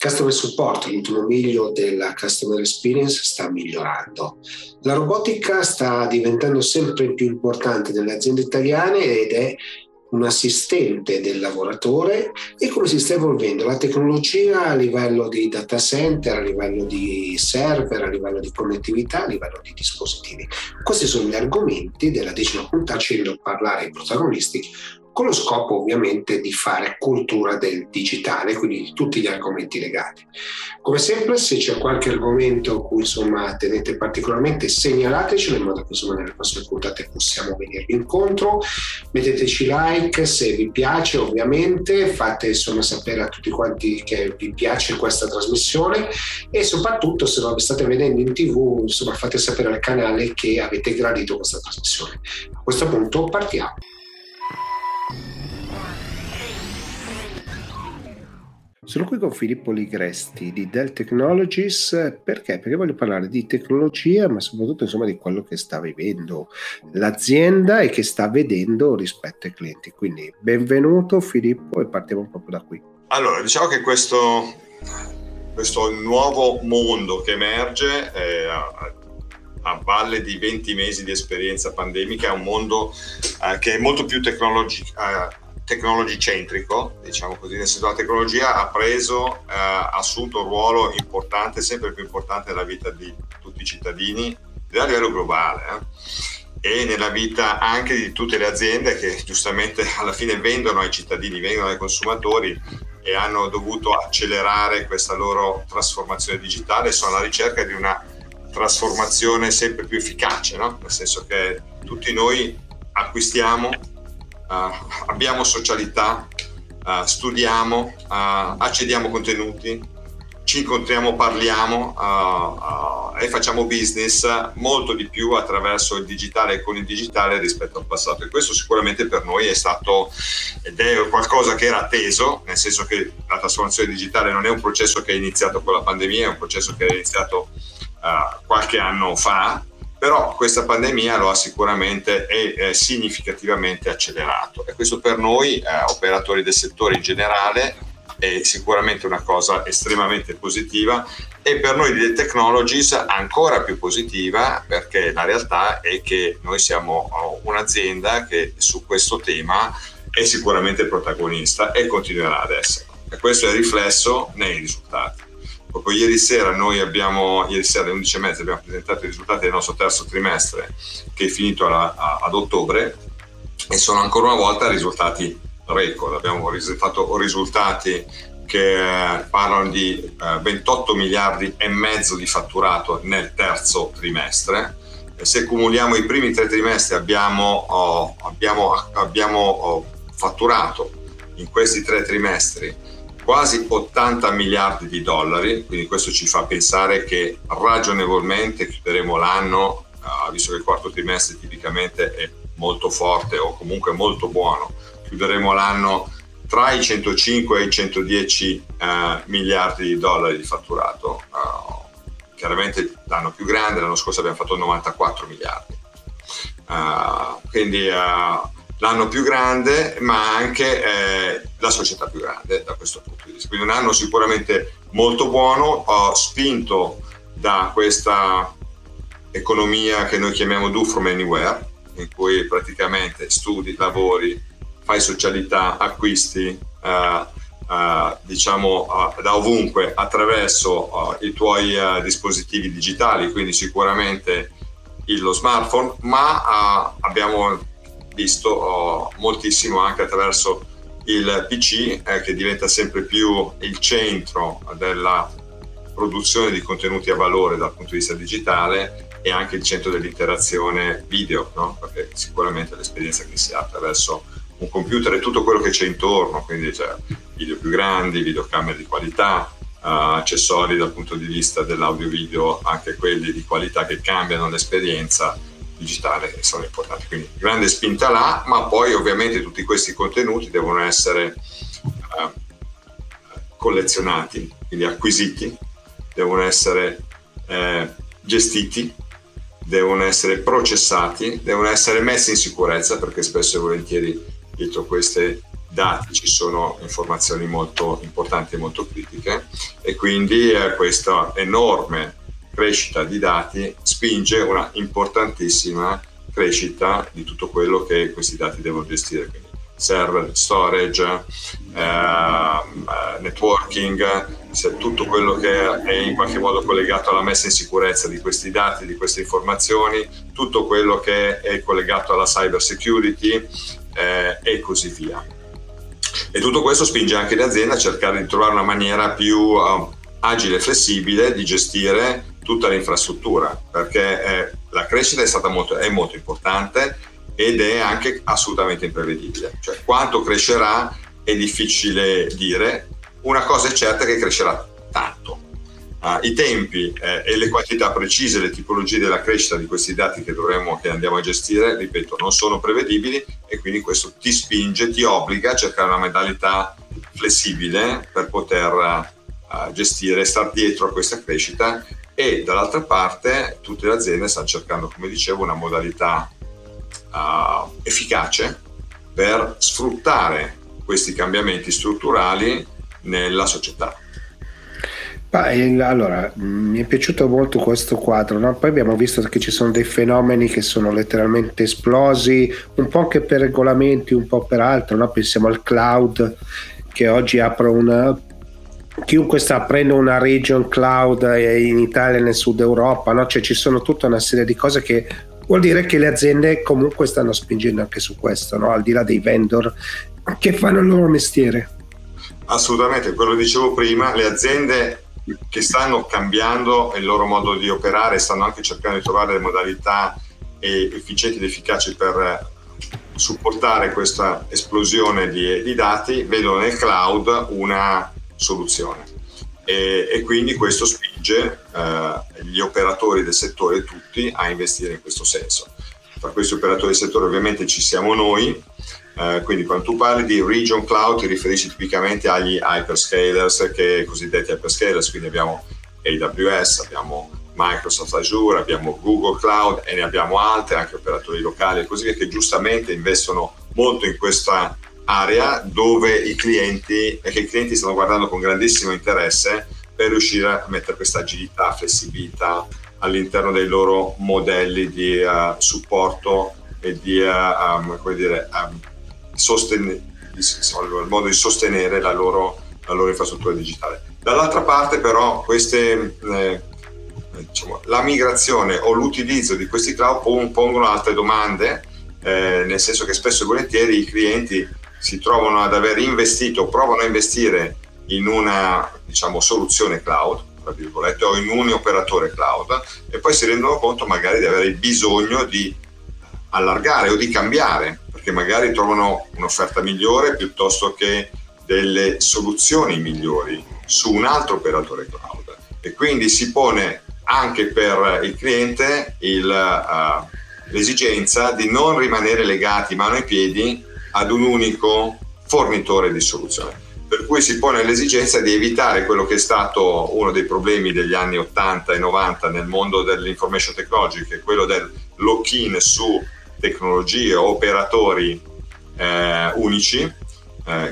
Customer support, l'ultimo miglio della customer experience, sta migliorando. La robotica sta diventando sempre più importante nelle aziende italiane ed è un assistente del lavoratore. E come si sta evolvendo la tecnologia a livello di data center, a livello di server, a livello di connettività, a livello di dispositivi. Questi sono gli argomenti della 10ª puntata, ci devo parlare ai protagonisti, con lo scopo ovviamente di fare cultura del digitale, quindi di tutti gli argomenti legati. Come sempre, se c'è qualche argomento cui tenete particolarmente, segnalatecelo in modo che nelle prossime puntate possiamo venirvi incontro. Metteteci like se vi piace, ovviamente fate sapere a tutti quanti che vi piace questa trasmissione, e soprattutto, se lo state vedendo in TV, fate sapere al canale che avete gradito questa trasmissione. A questo punto partiamo. Sono qui con Filippo Ligresti di Dell Technologies. Perché? Perché voglio parlare di tecnologia, ma soprattutto di quello che sta vivendo l'azienda e che sta vedendo rispetto ai clienti. Quindi benvenuto Filippo, e partiamo proprio da qui. Allora, diciamo che questo nuovo mondo che emerge a valle di 20 mesi di esperienza pandemica è un mondo che è molto più tecnologicentrico, diciamo così, nel senso che la tecnologia ha assunto un ruolo importante, sempre più importante nella vita di tutti i cittadini a livello globale e nella vita anche di tutte le aziende che giustamente alla fine vendono ai cittadini, vendono ai consumatori e hanno dovuto accelerare questa loro trasformazione digitale. Sono alla ricerca di una trasformazione sempre più efficace, nel senso che tutti noi acquistiamo, abbiamo socialità, studiamo, accediamo contenuti, ci incontriamo, parliamo e facciamo business molto di più attraverso il digitale e con il digitale rispetto al passato, e questo sicuramente per noi è qualcosa che era atteso, nel senso che la trasformazione digitale non è un processo che è iniziato con la pandemia, è un processo che è iniziato qualche anno fa. Però questa pandemia lo ha sicuramente e significativamente accelerato, e questo per noi, operatori del settore in generale, è sicuramente una cosa estremamente positiva, e per noi di Technologies ancora più positiva, perché la realtà è che noi siamo un'azienda che su questo tema è sicuramente protagonista e continuerà ad esserlo, e questo è riflesso nei risultati. Proprio ieri sera alle 11:30 abbiamo presentato i risultati del nostro terzo trimestre, che è finito ad ottobre, e sono ancora una volta risultati record. Abbiamo presentato risultati che parlano di 28 miliardi e mezzo di fatturato nel terzo trimestre. E se cumuliamo i primi tre trimestri abbiamo fatturato in questi tre trimestri quasi 80 miliardi di dollari, quindi questo ci fa pensare che ragionevolmente chiuderemo l'anno, visto che il quarto trimestre tipicamente è molto forte o comunque molto buono, chiuderemo l'anno tra i 105 e i 110 miliardi di dollari di fatturato. Chiaramente l'anno più grande, l'anno scorso abbiamo fatto 94 miliardi, quindi l'anno più grande, ma anche la società più grande da questo punto di vista. Quindi un anno sicuramente molto buono, spinto da questa economia che noi chiamiamo do from anywhere, in cui praticamente studi, lavori, fai socialità, acquisti, da ovunque attraverso i tuoi dispositivi digitali, quindi sicuramente lo smartphone, ma abbiamo visto moltissimo anche attraverso il PC, che diventa sempre più il centro della produzione di contenuti a valore dal punto di vista digitale, e anche il centro dell'interazione video, perché sicuramente l'esperienza che si ha attraverso un computer e tutto quello che c'è intorno, quindi c'è video più grandi, videocamere di qualità, accessori dal punto di vista dell'audio video, anche quelli di qualità che cambiano l'esperienza digitale, sono importanti. Quindi grande spinta là, ma poi ovviamente tutti questi contenuti devono essere collezionati, quindi acquisiti, devono essere gestiti, devono essere processati, devono essere messi in sicurezza, perché spesso e volentieri dietro queste dati ci sono informazioni molto importanti e molto critiche, e quindi questa enorme crescita di dati spinge una importantissima crescita di tutto quello che questi dati devono gestire, quindi server, storage, networking, se tutto quello che è in qualche modo collegato alla messa in sicurezza di questi dati, di queste informazioni, tutto quello che è collegato alla cyber security e così via. E tutto questo spinge anche le aziende a cercare di trovare una maniera più agile e flessibile di gestire tutta l'infrastruttura, perché la crescita è molto importante ed è anche assolutamente imprevedibile. Cioè, quanto crescerà è difficile dire, una cosa è certa, che crescerà tanto. I tempi e le quantità precise, le tipologie della crescita di questi dati che andiamo a gestire, ripeto, non sono prevedibili, e quindi questo ti spinge, ti obbliga a cercare una modalità flessibile per poter gestire, star dietro a questa crescita. E dall'altra parte tutte le aziende stanno cercando, come dicevo, una modalità efficace per sfruttare questi cambiamenti strutturali nella società. Allora, mi è piaciuto molto questo quadro, no? Poi abbiamo visto che ci sono dei fenomeni che sono letteralmente esplosi, un po' anche per regolamenti, un po' per altro, no? Pensiamo al cloud, che oggi apre una... Chiunque sta aprendo una region cloud in Italia e nel sud Europa, no? Cioè, ci sono tutta una serie di cose che vuol dire che le aziende comunque stanno spingendo anche su questo, no? Al di là dei vendor che fanno il loro mestiere. Assolutamente, quello che dicevo prima, le aziende che stanno cambiando il loro modo di operare stanno anche cercando di trovare le modalità efficienti ed efficaci per supportare questa esplosione di dati, vedono nel cloud una soluzione, e quindi questo spinge gli operatori del settore tutti a investire in questo senso. Tra questi operatori del settore ovviamente ci siamo noi, quindi quando tu parli di region cloud ti riferisci tipicamente agli hyperscalers, che cosiddetti hyperscalers, quindi abbiamo AWS, abbiamo Microsoft Azure, abbiamo Google Cloud e ne abbiamo altri, anche operatori locali e così via, che giustamente investono molto in questa area dove i clienti stanno guardando con grandissimo interesse per riuscire a mettere questa agilità, flessibilità all'interno dei loro modelli di supporto e di il modo di sostenere la loro infrastruttura digitale. Dall'altra parte però la migrazione o l'utilizzo di questi cloud pongono altre domande, nel senso che spesso e volentieri i clienti si trovano ad aver investito, provano a investire in una, diciamo, soluzione cloud, tra virgolette, o in un operatore cloud, e poi si rendono conto magari di avere il bisogno di allargare o di cambiare, perché magari trovano un'offerta migliore piuttosto che delle soluzioni migliori su un altro operatore cloud, e quindi si pone anche per il cliente l'esigenza di non rimanere legati mano ai piedi ad un unico fornitore di soluzione, per cui si pone l'esigenza di evitare quello che è stato uno dei problemi degli anni 80 e 90 nel mondo dell'information technology, che è quello del lock-in su tecnologie o operatori unici,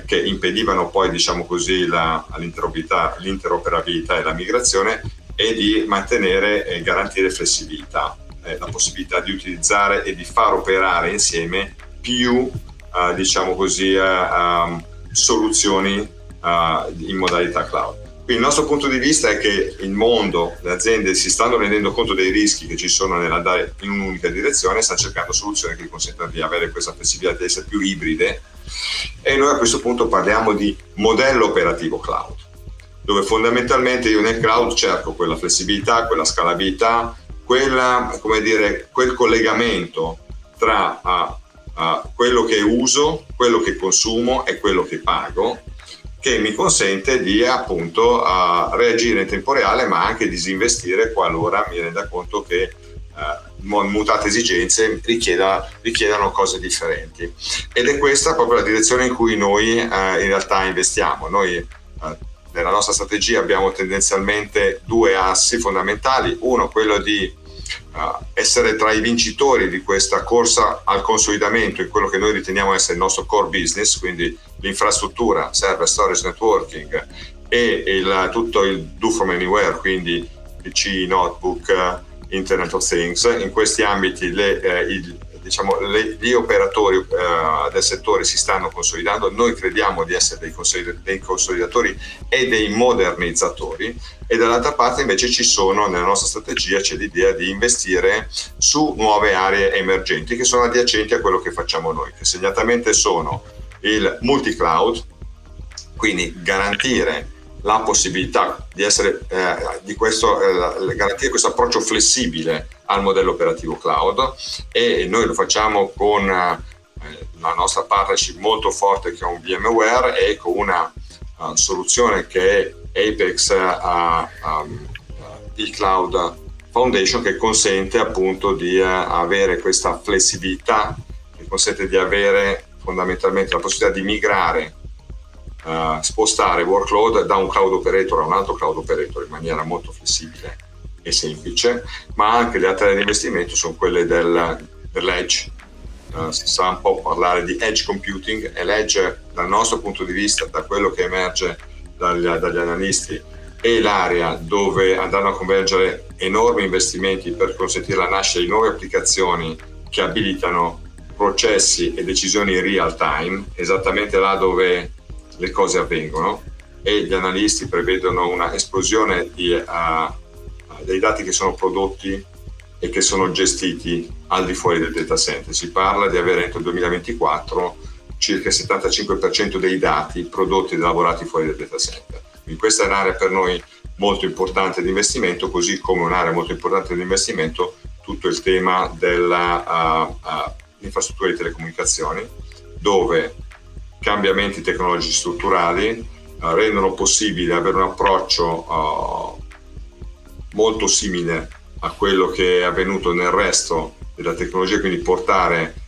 che impedivano poi, diciamo così, l'interoperabilità e la migrazione, e di mantenere e garantire flessibilità, la possibilità di utilizzare e di far operare insieme più soluzioni in modalità cloud. Quindi il nostro punto di vista è che il mondo, le aziende si stanno rendendo conto dei rischi che ci sono nell'andare in un'unica direzione, stanno cercando soluzioni che consentano di avere questa flessibilità, di essere più ibride, e noi a questo punto parliamo di modello operativo cloud, dove fondamentalmente io nel cloud cerco quella flessibilità, quella scalabilità, quel collegamento tra quello che uso, quello che consumo e quello che pago, che mi consente di appunto reagire in tempo reale, ma anche disinvestire qualora mi renda conto che mutate esigenze richiedano cose differenti. Ed è questa proprio la direzione in cui noi in realtà investiamo. Noi nella nostra strategia abbiamo tendenzialmente due assi fondamentali: uno, quello di essere tra i vincitori di questa corsa al consolidamento in quello che noi riteniamo essere il nostro core business, quindi l'infrastruttura, server, storage, networking e tutto il do from anywhere, quindi PC, notebook, Internet of Things. In questi ambiti gli operatori del settore si stanno consolidando. Noi crediamo di essere dei consolidatori e dei modernizzatori, e dall'altra parte invece nella nostra strategia c'è l'idea di investire su nuove aree emergenti che sono adiacenti a quello che facciamo noi, che segnatamente sono il multi-cloud, quindi garantire la possibilità di essere garantire questo approccio flessibile al modello operativo cloud, e noi lo facciamo con la nostra partnership molto forte che è un VMware, e con una soluzione che è Apex Cloud Foundation, che consente appunto di avere questa flessibilità, che consente di avere fondamentalmente la possibilità di migrare, spostare workload da un cloud operator a un altro cloud operator in maniera molto flessibile e semplice. Ma anche le altre aree di investimento sono quelle dell'edge. Si sa un po' parlare di edge computing, e l'edge dal nostro punto di vista, da quello che emerge dagli analisti, è l'area dove andranno a convergere enormi investimenti per consentire la nascita di nuove applicazioni che abilitano processi e decisioni in real time, esattamente là dove le cose avvengono, e gli analisti prevedono una esplosione dei dati che sono prodotti e che sono gestiti al di fuori del data center. Si parla di avere entro il 2024 circa il 75% dei dati prodotti e elaborati fuori dal data center. Quindi questa è un'area per noi molto importante di investimento, così come un'area molto importante di investimento tutto il tema dell'infrastruttura di telecomunicazioni, dove cambiamenti tecnologici strutturali rendono possibile avere un approccio molto simile a quello che è avvenuto nel resto della tecnologia, quindi portare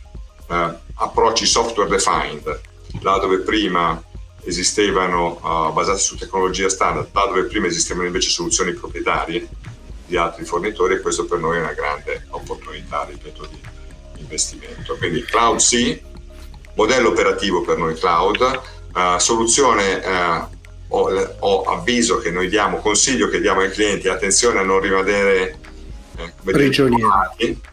approcci software defined, là dove prima esistevano, basati su tecnologia standard, là dove prima esistevano invece soluzioni proprietarie di altri fornitori, e questo per noi è una grande opportunità, ripeto, di investimento. Quindi cloud sì, modello operativo per noi cloud, soluzione o avviso che noi diamo, consiglio che diamo ai clienti: attenzione a non rimanere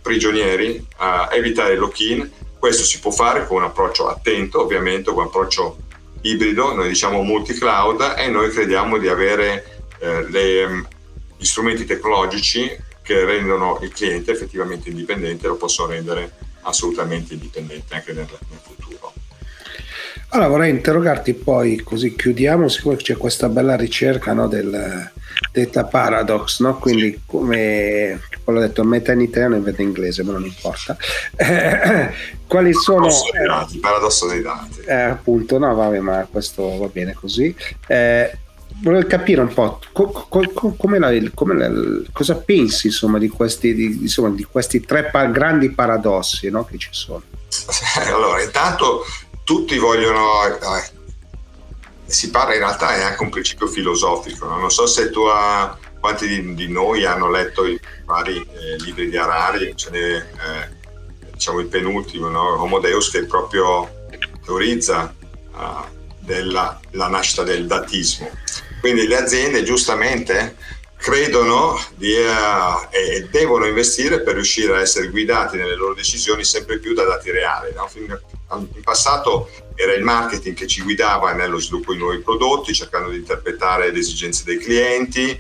prigionieri, evitare il lock-in. Questo si può fare con un approccio attento, ovviamente, con un approccio ibrido, noi diciamo multi-cloud, e noi crediamo di avere gli strumenti tecnologici che rendono il cliente effettivamente indipendente, lo possono rendere assolutamente indipendente anche nel futuro. Allora vorrei interrogarti poi, così chiudiamo, siccome c'è questa bella ricerca, no, del data paradox, no? Quindi come l'ho detto, metà in italiano e metà in inglese, ma non importa. Quali sono il paradosso dei dati? Appunto, no, vabbè, ma questo va bene così. Volevo capire un po' cosa pensi, insomma, di questi tre grandi paradossi, no, che ci sono. Allora, intanto tutti vogliono, si parla, in realtà è anche un principio filosofico, no? Non so se quanti di noi hanno letto i vari libri di Harari, diciamo il penultimo, no? Homo Deus, che proprio teorizza la nascita del datismo. Quindi le aziende giustamente credono e devono investire per riuscire a essere guidati nelle loro decisioni sempre più da dati reali, no? In passato era il marketing che ci guidava nello sviluppo di nuovi prodotti, cercando di interpretare le esigenze dei clienti,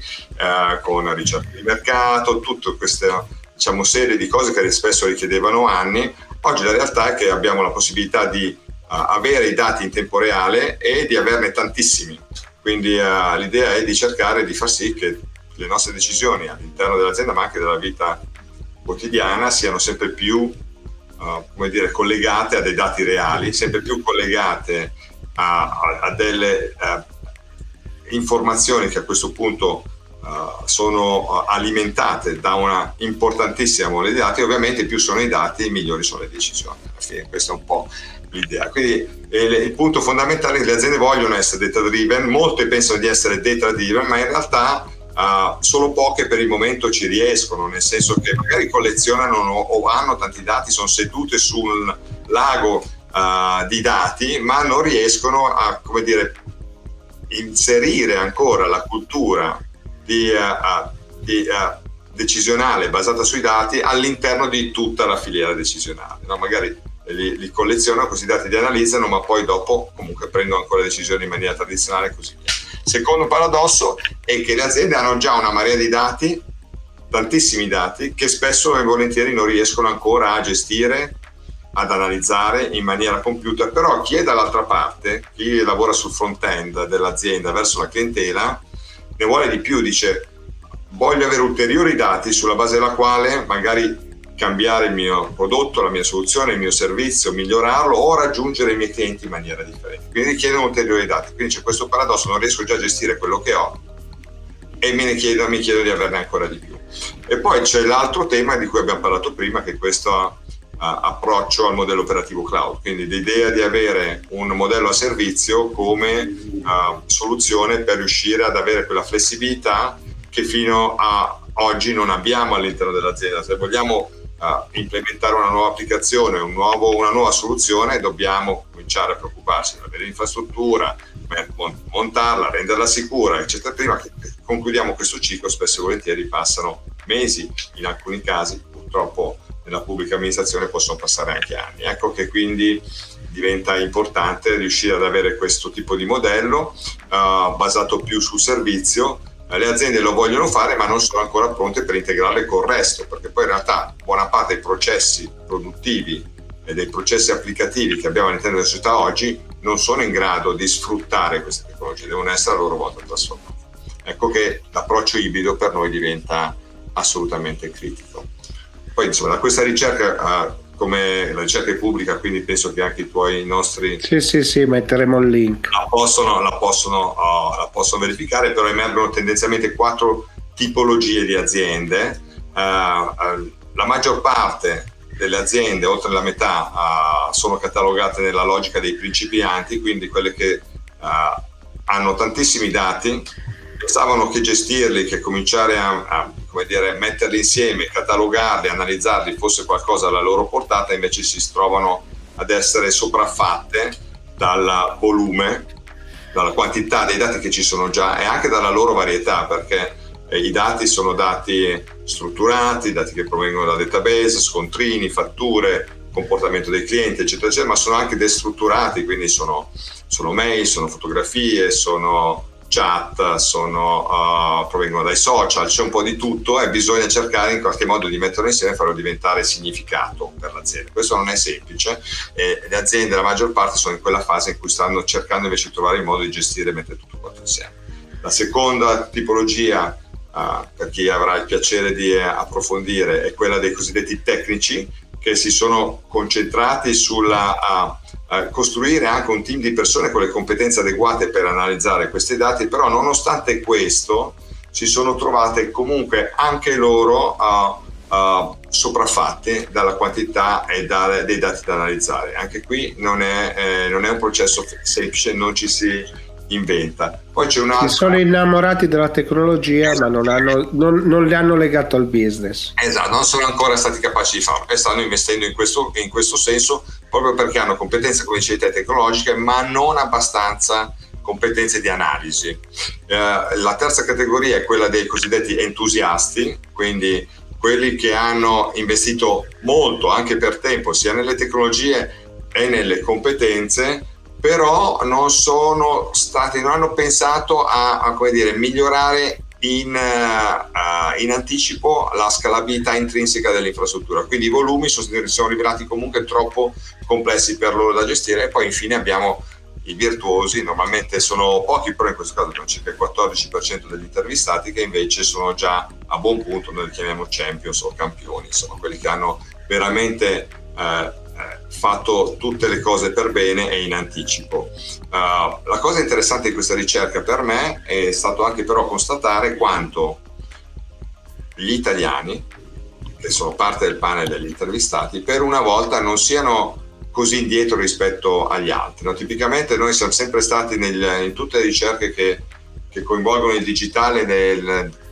con ricerca di mercato, tutta questa, diciamo, serie di cose che spesso richiedevano anni. Oggi la realtà è che abbiamo la possibilità di avere i dati in tempo reale e di averne tantissimi. Quindi l'idea è di cercare di far sì che le nostre decisioni all'interno dell'azienda, ma anche della vita quotidiana, siano sempre più collegate a dei dati reali, sempre più collegate a delle informazioni che a questo punto sono alimentate da una importantissima mole di dati. Ovviamente più sono i dati, migliori sono le decisioni. Questo è un po' l'idea. Quindi il punto fondamentale è che le aziende vogliono essere data driven, molte pensano di essere data driven, ma in realtà Solo poche per il momento ci riescono, nel senso che magari collezionano o hanno tanti dati, sono sedute sul lago di dati, ma non riescono a, come dire, inserire ancora la cultura di decisionale basata sui dati all'interno di tutta la filiera decisionale, no? Magari li collezionano, questi dati li analizzano, ma poi dopo comunque prendono ancora decisioni in maniera tradizionale e così via. Secondo paradosso è che le aziende hanno già una marea di dati, tantissimi dati, che spesso e volentieri non riescono ancora a gestire, ad analizzare in maniera computer. Però chi è dall'altra parte, chi lavora sul front-end dell'azienda verso la clientela, ne vuole di più, dice voglio avere ulteriori dati sulla base della quale magari cambiare il mio prodotto, la mia soluzione, il mio servizio, migliorarlo o raggiungere i miei clienti in maniera differente. Quindi richiedono ulteriori dati. Quindi c'è questo paradosso, non riesco già a gestire quello che ho e mi chiedo di averne ancora di più. E poi c'è l'altro tema di cui abbiamo parlato prima, che è questo approccio al modello operativo cloud. Quindi l'idea di avere un modello a servizio come soluzione per riuscire ad avere quella flessibilità che fino a oggi non abbiamo all'interno dell'azienda. Se vogliamo implementare una nuova applicazione, una nuova soluzione, dobbiamo cominciare a preoccuparsi di avere l'infrastruttura, montarla, renderla sicura, eccetera. Prima che concludiamo questo ciclo, spesso e volentieri passano mesi, in alcuni casi purtroppo nella pubblica amministrazione possono passare anche anni. Ecco che quindi diventa importante riuscire ad avere questo tipo di modello basato più sul servizio. Le aziende lo vogliono fare, ma non sono ancora pronte per integrarle col resto, perché poi in realtà buona parte dei processi produttivi e dei processi applicativi che abbiamo all'interno della società oggi non sono in grado di sfruttare queste tecnologie, devono essere a loro volta trasformate. Ecco che l'approccio ibrido per noi diventa assolutamente critico. Poi insomma, da questa ricerca, come la ricerca è pubblica, quindi penso che anche i nostri... Sì, metteremo il link. La possono verificare, però emergono tendenzialmente 4 tipologie di aziende. La maggior parte delle aziende, oltre la metà, sono catalogate nella logica dei principianti, quindi quelle che hanno tantissimi dati, pensavano che gestirli, che cominciare a metterli insieme, catalogarli, analizzarli fosse qualcosa alla loro portata, invece si trovano ad essere sopraffatte dal volume, dalla quantità dei dati che ci sono già e anche dalla loro varietà, perché i dati sono dati strutturati, dati che provengono da database, scontrini, fatture, comportamento dei clienti, eccetera, eccetera, ma sono anche destrutturati, quindi sono mail, sono fotografie, sono chat, provengono dai social, c'è un po' di tutto e bisogna cercare in qualche modo di metterlo insieme e farlo diventare significato per l'azienda. Questo non è semplice e le aziende, la maggior parte, sono in quella fase in cui stanno cercando invece di trovare il modo di gestire e mettere tutto quanto insieme. La seconda tipologia, per chi avrà il piacere di approfondire, è quella dei cosiddetti tecnici, che si sono concentrati sulla costruire anche un team di persone con le competenze adeguate per analizzare questi dati, però nonostante questo si sono trovate comunque anche loro sopraffatti dalla quantità e dei dati da analizzare. Anche qui non è un processo semplice, non ci si inventa. Poi c'è un'altra. Si sono innamorati della tecnologia, esatto, ma non le hanno legato al business. Esatto, non sono ancora stati capaci di farlo e stanno investendo in questo senso, proprio perché hanno competenze, come dicevi te, tecnologiche, ma non abbastanza competenze di analisi. La terza categoria è quella dei cosiddetti entusiasti, quindi quelli che hanno investito molto anche per tempo sia nelle tecnologie e nelle competenze, però non hanno pensato a migliorare in anticipo la scalabilità intrinseca dell'infrastruttura. Quindi i volumi sono rivelati comunque troppo complessi per loro da gestire. E poi infine abbiamo i virtuosi, normalmente sono pochi, però in questo caso abbiamo circa il 14% degli intervistati, che invece sono già a buon punto, noi li chiamiamo champions o campioni, insomma quelli che hanno veramente fatto tutte le cose per bene e in anticipo. La cosa interessante di questa ricerca per me è stato anche però constatare quanto gli italiani, che sono parte del panel degli intervistati, per una volta non siano così indietro rispetto agli altri. No, tipicamente noi siamo sempre stati in tutte le ricerche che coinvolgono il digitale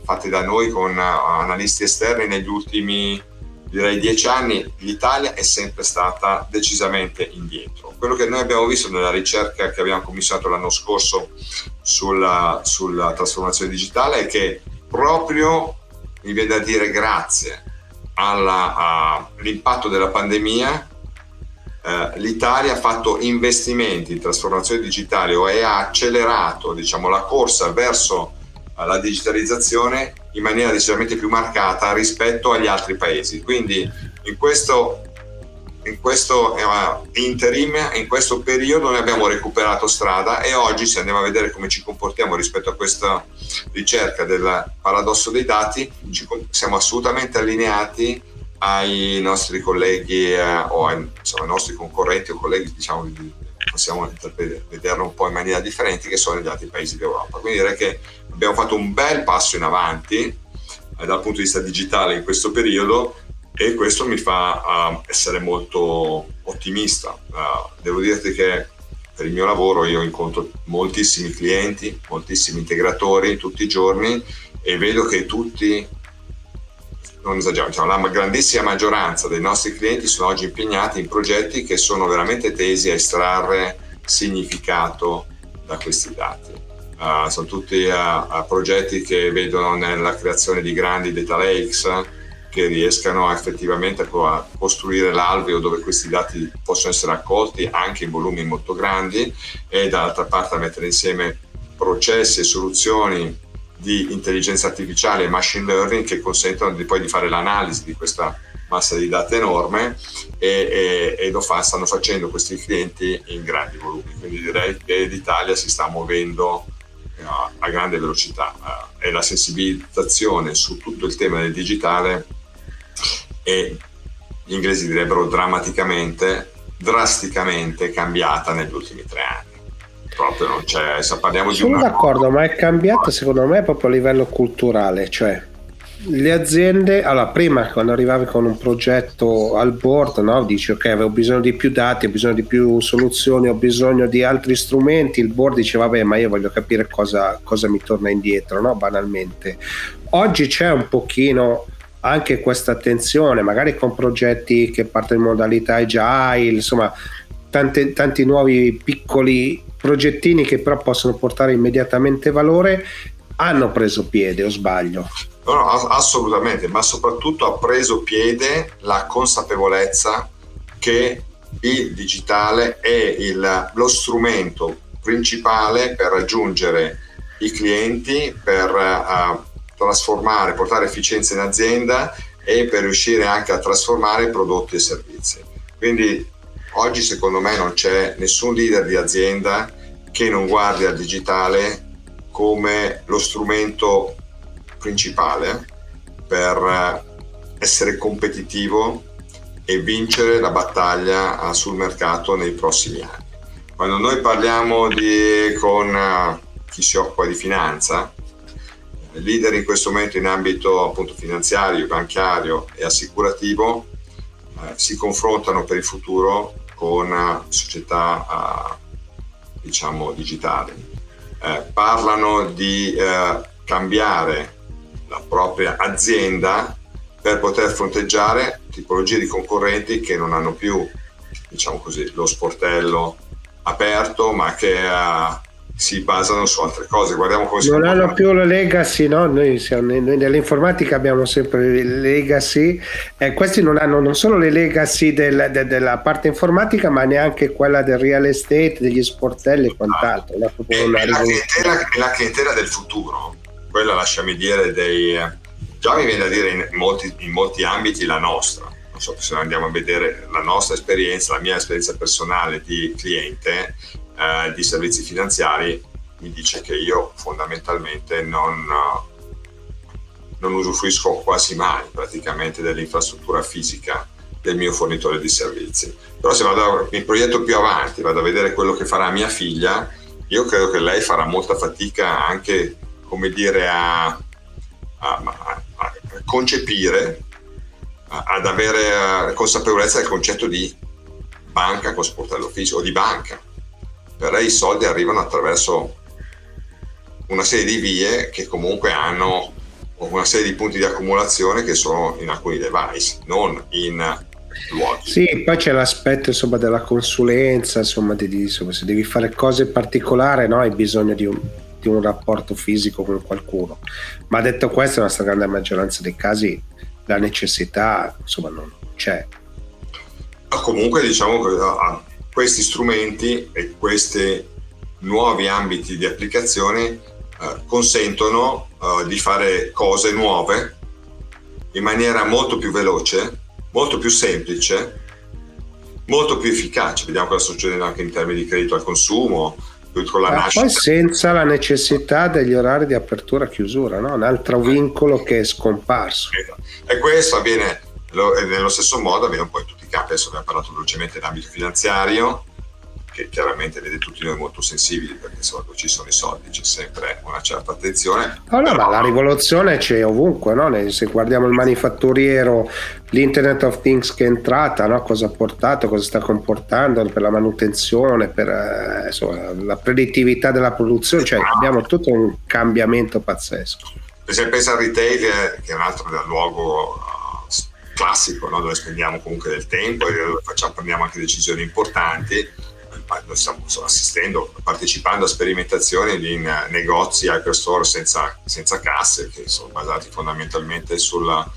fatte da noi con analisti esterni negli ultimi, direi, 10 anni, l'Italia è sempre stata decisamente indietro. Quello che noi abbiamo visto nella ricerca che abbiamo commissionato l'anno scorso sulla trasformazione digitale è che proprio, mi viene da dire, grazie all'impatto della pandemia, l'Italia ha fatto investimenti in trasformazione digitale e ha accelerato, diciamo, la corsa verso la digitalizzazione in maniera decisamente più marcata rispetto agli altri paesi. Quindi in questo periodo noi abbiamo recuperato strada, e oggi, se andiamo a vedere come ci comportiamo rispetto a questa ricerca del paradosso dei dati, siamo assolutamente allineati ai nostri colleghi o ai nostri concorrenti o colleghi, diciamo, possiamo vederlo un po' in maniera differente, che sono gli altri paesi d'Europa. Quindi direi che abbiamo fatto un bel passo in avanti dal punto di vista digitale in questo periodo, e questo mi fa essere molto ottimista. Devo dirti che per il mio lavoro io incontro moltissimi clienti, moltissimi integratori tutti i giorni, e vedo che tutti, non esageriamo, diciamo, la grandissima maggioranza dei nostri clienti sono oggi impegnati in progetti che sono veramente tesi a estrarre significato da questi dati. Sono tutti progetti che vedono nella creazione di grandi data lakes che riescano effettivamente a costruire l'alveo dove questi dati possono essere accolti anche in volumi molto grandi, e dall'altra parte a mettere insieme processi e soluzioni di intelligenza artificiale e machine learning che consentono poi di fare l'analisi di questa massa di dati enorme, e stanno facendo questi clienti in grandi volumi. Quindi direi che l'Italia si sta muovendo a grande velocità, e la sensibilizzazione su tutto il tema del digitale è, gli inglesi direbbero, drasticamente cambiata negli ultimi 3 anni. Proprio non c'è, se parliamo di sono d'accordo, ma è cambiata secondo me proprio a livello culturale, cioè le aziende, allora, prima quando arrivavi con un progetto al board, no, dici ok, avevo bisogno di più dati, ho bisogno di più soluzioni, ho bisogno di altri strumenti, il board dice vabbè, ma io voglio capire cosa mi torna indietro, no, banalmente. Oggi c'è un pochino anche questa attenzione, magari con progetti che partono in modalità agile, insomma tanti nuovi piccoli progettini che però possono portare immediatamente valore, hanno preso piede, o sbaglio? No, assolutamente, ma soprattutto ha preso piede la consapevolezza che il digitale è lo strumento principale per raggiungere i clienti, per trasformare, portare efficienza in azienda e per riuscire anche a trasformare prodotti e servizi. Quindi oggi secondo me non c'è nessun leader di azienda che non guardi al digitale come lo strumento principale per essere competitivo e vincere la battaglia sul mercato nei prossimi anni. Quando noi parliamo con chi si occupa di finanza, leader in questo momento in ambito appunto finanziario, bancario e assicurativo, si confrontano per il futuro con società diciamo digitali, parlano di cambiare la propria azienda per poter fronteggiare tipologie di concorrenti che non hanno più, diciamo così, lo sportello aperto, ma che si basano su altre cose. Guardiamo come non hanno più la legacy, no? Noi nell'informatica abbiamo sempre le legacy, questi non hanno non solo le legacy della parte informatica, ma neanche quella del real estate, degli sportelli e quant'altro. La clientela del futuro, quella, lasciami dire, già mi viene da dire in molti ambiti la nostra. Non so se andiamo a vedere la nostra esperienza, la mia esperienza personale di cliente di servizi finanziari, mi dice che io fondamentalmente non usufruisco quasi mai praticamente dell'infrastruttura fisica del mio fornitore di servizi. Però se mi proietto più avanti, vado a vedere quello che farà mia figlia, io credo che lei farà molta fatica anche, come dire, a concepire, ad avere consapevolezza del concetto di banca con sportello fisico o di banca. Per lei i soldi arrivano attraverso una serie di vie che comunque hanno o una serie di punti di accumulazione che sono in alcuni device, non in luoghi. Sì, poi c'è l'aspetto insomma della consulenza, insomma, se devi fare cose particolari, no, hai bisogno di un rapporto fisico con qualcuno. Ma detto questo, nella stragrande maggioranza dei casi la necessità insomma non c'è. Comunque diciamo che questi strumenti e questi nuovi ambiti di applicazione consentono di fare cose nuove in maniera molto più veloce, molto più semplice, molto più efficace. Vediamo cosa succede anche in termini di credito al consumo, con la nascita. Poi senza la necessità degli orari di apertura e chiusura, no? Un altro vincolo che è scomparso. E questo avviene nello stesso modo, avviene un po' in tutti i campi. Adesso abbiamo parlato velocemente dell'ambito finanziario, che chiaramente vede tutti noi molto sensibili, perché insomma ci sono i soldi, c'è sempre una certa attenzione. Allora, ma la rivoluzione c'è ovunque, no? Se guardiamo il manifatturiero, l'Internet of Things che è entrata, no? Cosa ha portato, cosa sta comportando per la manutenzione, per insomma, la predittività della produzione, cioè abbiamo tutto un cambiamento pazzesco. Se pensa al retail, che è un altro luogo classico, no? Dove spendiamo comunque del tempo e dove prendiamo anche decisioni importanti. Noi stiamo assistendo, partecipando a sperimentazioni di negozi hyperstore senza casse, che sono basati fondamentalmente sulla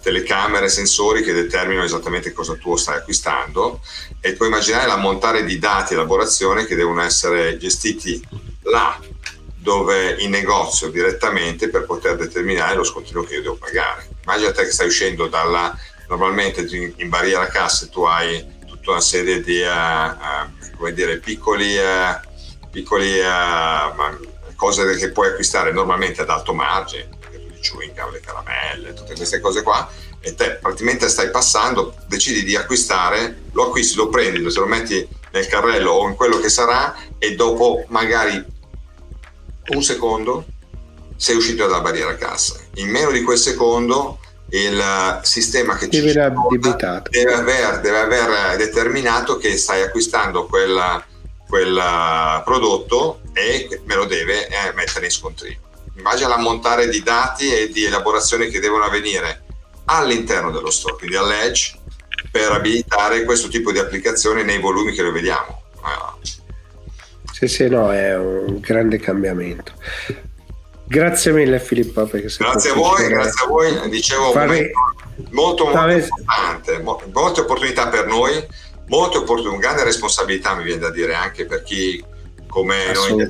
telecamere e sensori che determinano esattamente cosa tu stai acquistando, e puoi immaginare l'ammontare di dati e elaborazione che devono essere gestiti là dove in negozio direttamente, per poter determinare lo scontrino che io devo pagare. Immaginate che stai uscendo dalla, normalmente in barriera casse tu hai una serie di come dire, piccoli cose che puoi acquistare normalmente ad alto margine, il chewing gum, le caramelle, tutte queste cose qua, e te praticamente stai passando, decidi di acquistare, lo acquisti, lo prendi, se lo metti nel carrello o in quello che sarà, e dopo magari un secondo sei uscito dalla barriera cassa. In meno di quel secondo il sistema che ci deve aver determinato che stai acquistando quel prodotto e me lo deve mettere in scontrino. Immagina l'ammontare di dati e di elaborazione che devono avvenire all'interno dello store, quindi all'edge, per abilitare questo tipo di applicazione nei volumi che lo vediamo. Sì, no, è un grande cambiamento. Grazie mille Filippo, perché grazie a voi, dicevo molto importante, molte opportunità per noi, un grande responsabilità mi viene da dire anche per chi come noi Dell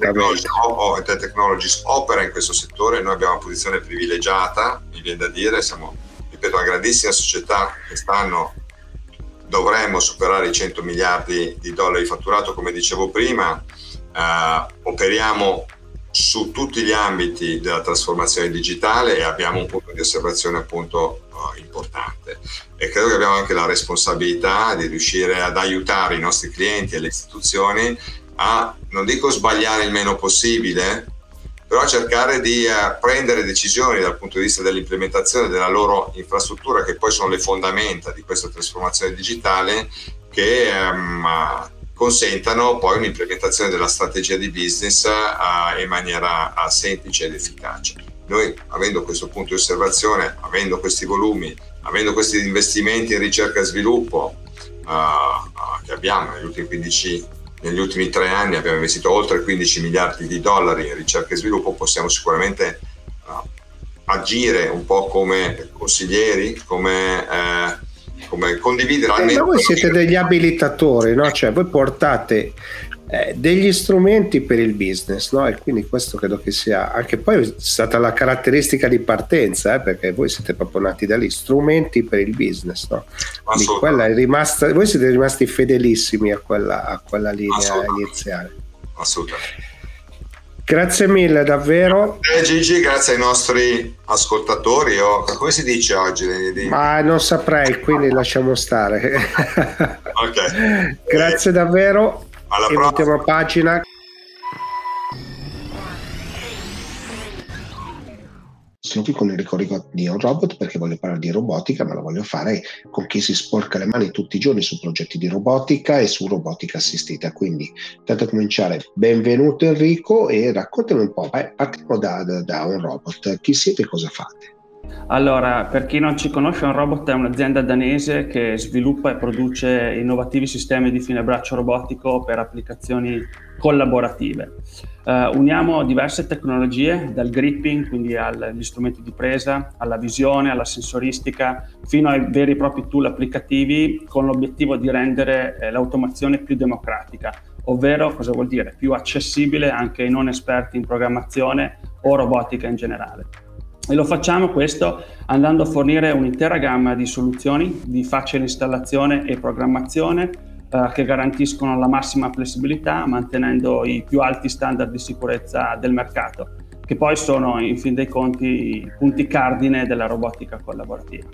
Technologies opera in questo settore. Noi abbiamo una posizione privilegiata, mi viene da dire, siamo, ripeto, una grandissima società, quest'anno dovremmo superare i $100 miliardi di fatturato, come dicevo prima, operiamo su tutti gli ambiti della trasformazione digitale e abbiamo un punto di osservazione appunto importante, e credo che abbiamo anche la responsabilità di riuscire ad aiutare i nostri clienti e le istituzioni a, non dico sbagliare il meno possibile, però a cercare di prendere decisioni dal punto di vista dell'implementazione della loro infrastruttura, che poi sono le fondamenta di questa trasformazione digitale, che consentano poi un'implementazione della strategia di business in maniera semplice ed efficace. Noi, avendo questo punto di osservazione, avendo questi volumi, avendo questi investimenti in ricerca e sviluppo che abbiamo negli ultimi 3 anni, abbiamo investito oltre $15 miliardi in ricerca e sviluppo, possiamo sicuramente agire un po' come consiglieri, come condividere. Voi siete degli abilitatori, no? Cioè voi portate degli strumenti per il business, no? E quindi questo credo che sia anche poi stata la caratteristica di partenza, perché voi siete proprio nati da lì, strumenti per il business, no? Quella è rimasta, voi siete rimasti fedelissimi a quella linea iniziale. Assolutamente. Grazie mille davvero. Gigi, grazie ai nostri ascoltatori. Come si dice oggi? Ma non saprei, quindi lasciamo stare. Ok. Grazie davvero. Alla prossima. Ultima pagina. Sono qui con Enrico Ricotti di OnRobot perché voglio parlare di robotica, ma lo voglio fare con chi si sporca le mani tutti i giorni su progetti di robotica e su robotica assistita. Quindi, tanto a cominciare, benvenuto Enrico e raccontami un po', partiamo da OnRobot, chi siete e cosa fate? Allora, per chi non ci conosce, OnRobot è un'azienda danese che sviluppa e produce innovativi sistemi di fine braccio robotico per applicazioni collaborative. Uniamo diverse tecnologie, dal gripping, quindi agli strumenti di presa, alla visione, alla sensoristica, fino ai veri e propri tool applicativi, con l'obiettivo di rendere l'automazione più democratica, ovvero, cosa vuol dire? Più accessibile anche ai non esperti in programmazione o robotica in generale. E lo facciamo questo andando a fornire un'intera gamma di soluzioni di facile installazione e programmazione che garantiscono la massima flessibilità mantenendo i più alti standard di sicurezza del mercato, che poi sono in fin dei conti i punti cardine della robotica collaborativa.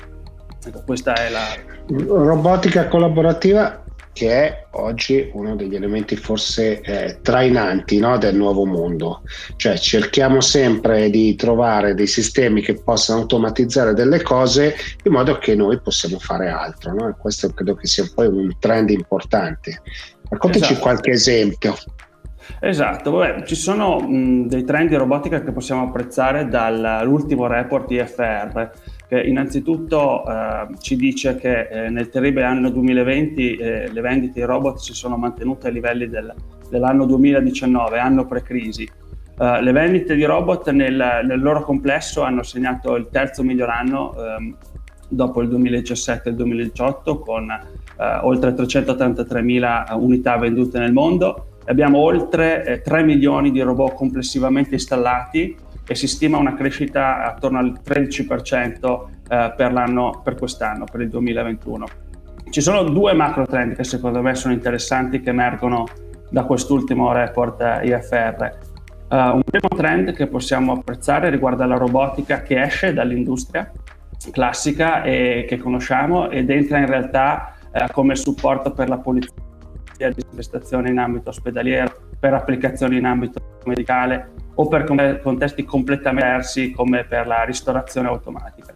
Ecco, questa è la robotica collaborativa, che è oggi uno degli elementi forse trainanti, no, del nuovo mondo. Cioè cerchiamo sempre di trovare dei sistemi che possano automatizzare delle cose in modo che noi possiamo fare altro, no? E questo credo che sia poi un trend importante. Raccontaci qualche esempio. Esatto, vabbè, ci sono dei trend di robotica che possiamo apprezzare dall'ultimo report IFR, che innanzitutto ci dice che nel terribile anno 2020 le vendite di robot si sono mantenute ai livelli dell'anno 2019, anno pre-crisi. Le vendite di robot nel loro complesso hanno segnato il terzo miglior anno dopo il 2017 e il 2018, con oltre 383.000 unità vendute nel mondo. Abbiamo oltre 3 milioni di robot complessivamente installati e si stima una crescita attorno al 13% per quest'anno, per il 2021. Ci sono due macro trend che secondo me sono interessanti, che emergono da quest'ultimo report IFR. Un primo trend che possiamo apprezzare riguarda la robotica che esce dall'industria classica e che conosciamo ed entra in realtà come supporto per la polizia, di prestazione in ambito ospedaliero, per applicazioni in ambito medicale o per contesti completamente diversi come per la ristorazione automatica.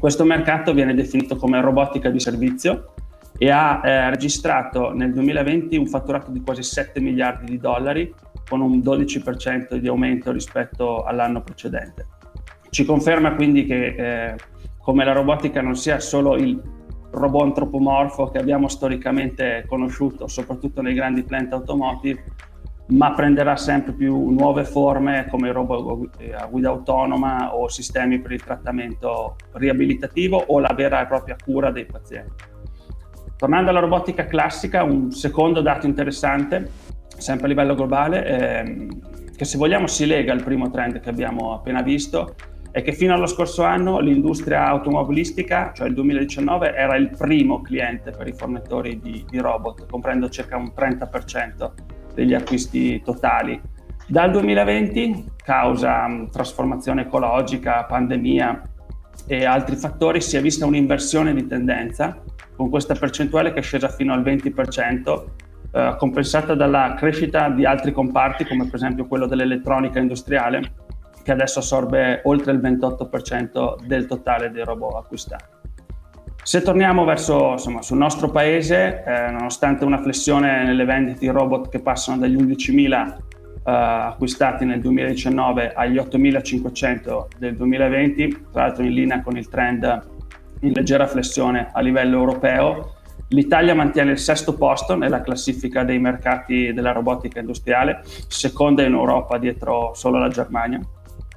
Questo mercato viene definito come robotica di servizio e ha registrato nel 2020 un fatturato di quasi $7 miliardi, con un 12% di aumento rispetto all'anno precedente. Ci conferma quindi che come la robotica non sia solo il robot antropomorfo che abbiamo storicamente conosciuto, soprattutto nei grandi plant automotive, ma prenderà sempre più nuove forme come robot a guida autonoma o sistemi per il trattamento riabilitativo o la vera e propria cura dei pazienti. Tornando alla robotica classica, un secondo dato interessante, sempre a livello globale, che se vogliamo si lega al primo trend che abbiamo appena visto, è che fino allo scorso anno l'industria automobilistica, cioè il 2019, era il primo cliente per i fornitori di robot, comprendo circa un 30% degli acquisti totali. Dal 2020, causa trasformazione ecologica, pandemia e altri fattori, si è vista un'inversione di tendenza, con questa percentuale che è scesa fino al 20%, compensata dalla crescita di altri comparti, come per esempio quello dell'elettronica industriale, che adesso assorbe oltre il 28% del totale dei robot acquistati. Se torniamo sul nostro paese, nonostante una flessione nelle vendite di robot che passano dagli 11.000 acquistati nel 2019 agli 8.500 del 2020, tra l'altro in linea con il trend in leggera flessione a livello europeo, l'Italia mantiene il sesto posto nella classifica dei mercati della robotica industriale, seconda in Europa dietro solo alla Germania.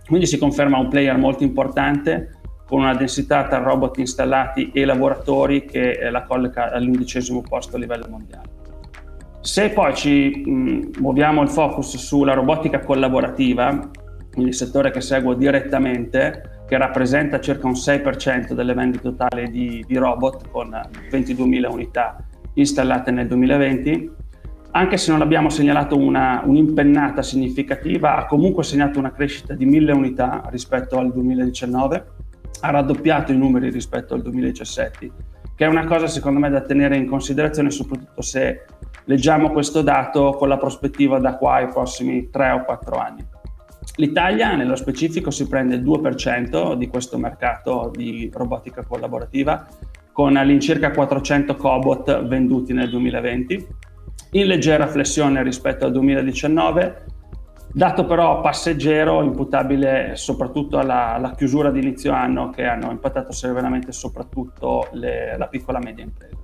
Quindi si conferma un player molto importante, con una densità tra robot installati e lavoratori che la colloca all'11° posto a livello mondiale. Se poi ci muoviamo il focus sulla robotica collaborativa, il settore che seguo direttamente, che rappresenta circa un 6% delle vendite totali di robot, con 22.000 unità installate nel 2020, anche se non abbiamo segnalato un'impennata significativa, ha comunque segnato una crescita di 1.000 unità rispetto al 2019, ha raddoppiato i numeri rispetto al 2017, che è una cosa secondo me da tenere in considerazione, soprattutto se leggiamo questo dato con la prospettiva da qua ai prossimi 3 o 4 anni. L'Italia nello specifico si prende il 2% di questo mercato di robotica collaborativa, con all'incirca 400 cobot venduti nel 2020, in leggera flessione rispetto al 2019, dato però passeggero imputabile soprattutto alla chiusura di inizio anno, che hanno impattato severamente soprattutto la piccola e media impresa.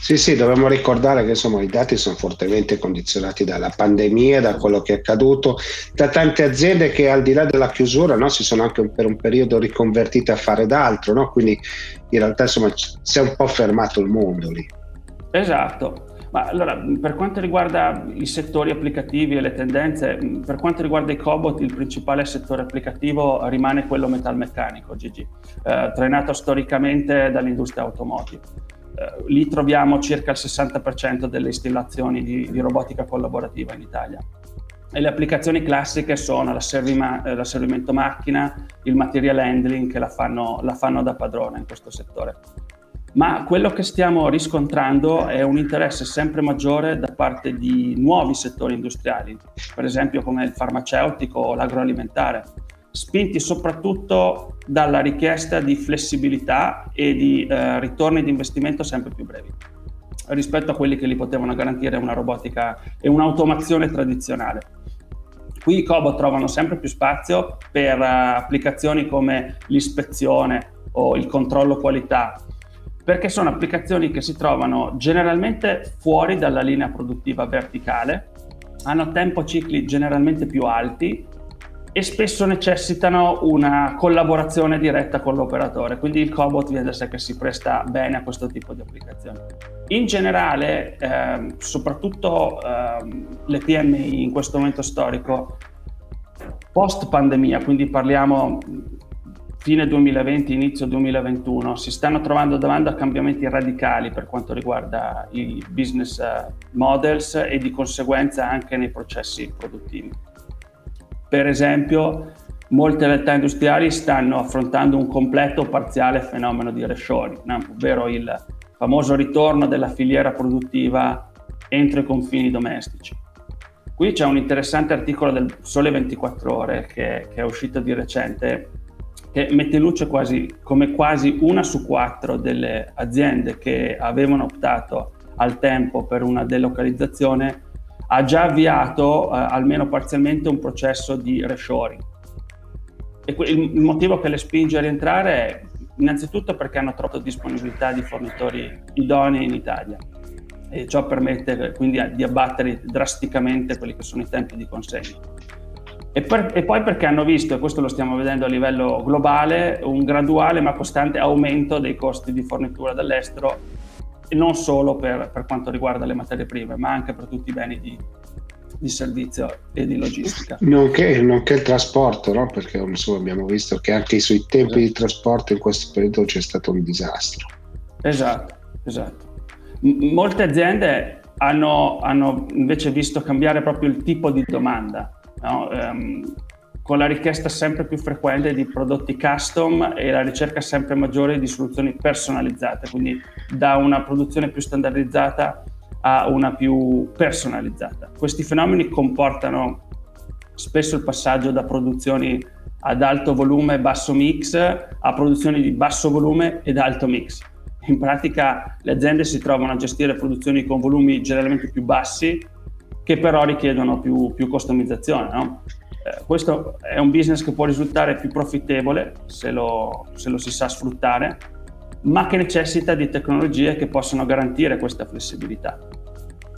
Sì, dobbiamo ricordare che insomma i dati sono fortemente condizionati dalla pandemia, da quello che è accaduto, da tante aziende che al di là della chiusura, no, si sono anche per un periodo riconvertite a fare d'altro, no? Quindi in realtà insomma si è un po' fermato il mondo lì. Esatto. Ma allora, per quanto riguarda i settori applicativi e le tendenze, per quanto riguarda i cobot, il principale settore applicativo rimane quello metalmeccanico, Gigi, trainato storicamente dall'industria automotive. Lì troviamo circa il 60% delle installazioni di robotica collaborativa in Italia. E le applicazioni classiche sono l'asservimento macchina, il material handling, che la fanno da padrona in questo settore. Ma quello che stiamo riscontrando è un interesse sempre maggiore da parte di nuovi settori industriali, per esempio come il farmaceutico o l'agroalimentare, spinti soprattutto dalla richiesta di flessibilità e di ritorni di investimento sempre più brevi rispetto a quelli che li potevano garantire una robotica e un'automazione tradizionale. Qui i cobot trovano sempre più spazio per applicazioni come l'ispezione o il controllo qualità, perché sono applicazioni che si trovano generalmente fuori dalla linea produttiva verticale, hanno tempo-cicli generalmente più alti e spesso necessitano una collaborazione diretta con l'operatore, quindi il cobot viene da sé che si presta bene a questo tipo di applicazioni. In generale, soprattutto le PMI in questo momento storico, post pandemia, quindi parliamo fine 2020, inizio 2021, si stanno trovando davanti a cambiamenti radicali per quanto riguarda i business models e di conseguenza anche nei processi produttivi. Per esempio, molte realtà industriali stanno affrontando un completo o parziale fenomeno di reshoring, ovvero il famoso ritorno della filiera produttiva entro i confini domestici. Qui c'è un interessante articolo del Sole 24 Ore che è uscito di recente, che mette in luce quasi 1 su 4 delle aziende che avevano optato al tempo per una delocalizzazione ha già avviato almeno parzialmente un processo di reshoring. E il motivo che le spinge a rientrare è innanzitutto perché hanno trovato disponibilità di fornitori idonei in Italia, e ciò permette quindi di abbattere drasticamente quelli che sono i tempi di consegna. E poi perché hanno visto, e questo lo stiamo vedendo a livello globale, un graduale ma costante aumento dei costi di fornitura dall'estero, e non solo per quanto riguarda le materie prime, ma anche per tutti i beni di servizio e di logistica. Nonché il trasporto, no? Perché insomma, abbiamo visto che anche sui tempi di trasporto in questo periodo c'è stato un disastro. Esatto. Molte aziende hanno invece visto cambiare proprio il tipo di domanda. No, con la richiesta sempre più frequente di prodotti custom e la ricerca sempre maggiore di soluzioni personalizzate, quindi da una produzione più standardizzata a una più personalizzata. Questi fenomeni comportano spesso il passaggio da produzioni ad alto volume e basso mix a produzioni di basso volume ed alto mix. In pratica le aziende si trovano a gestire produzioni con volumi generalmente più bassi, che però richiedono più customizzazione, no? Questo è un business che può risultare più profittevole se lo si sa sfruttare, ma che necessita di tecnologie che possono garantire questa flessibilità.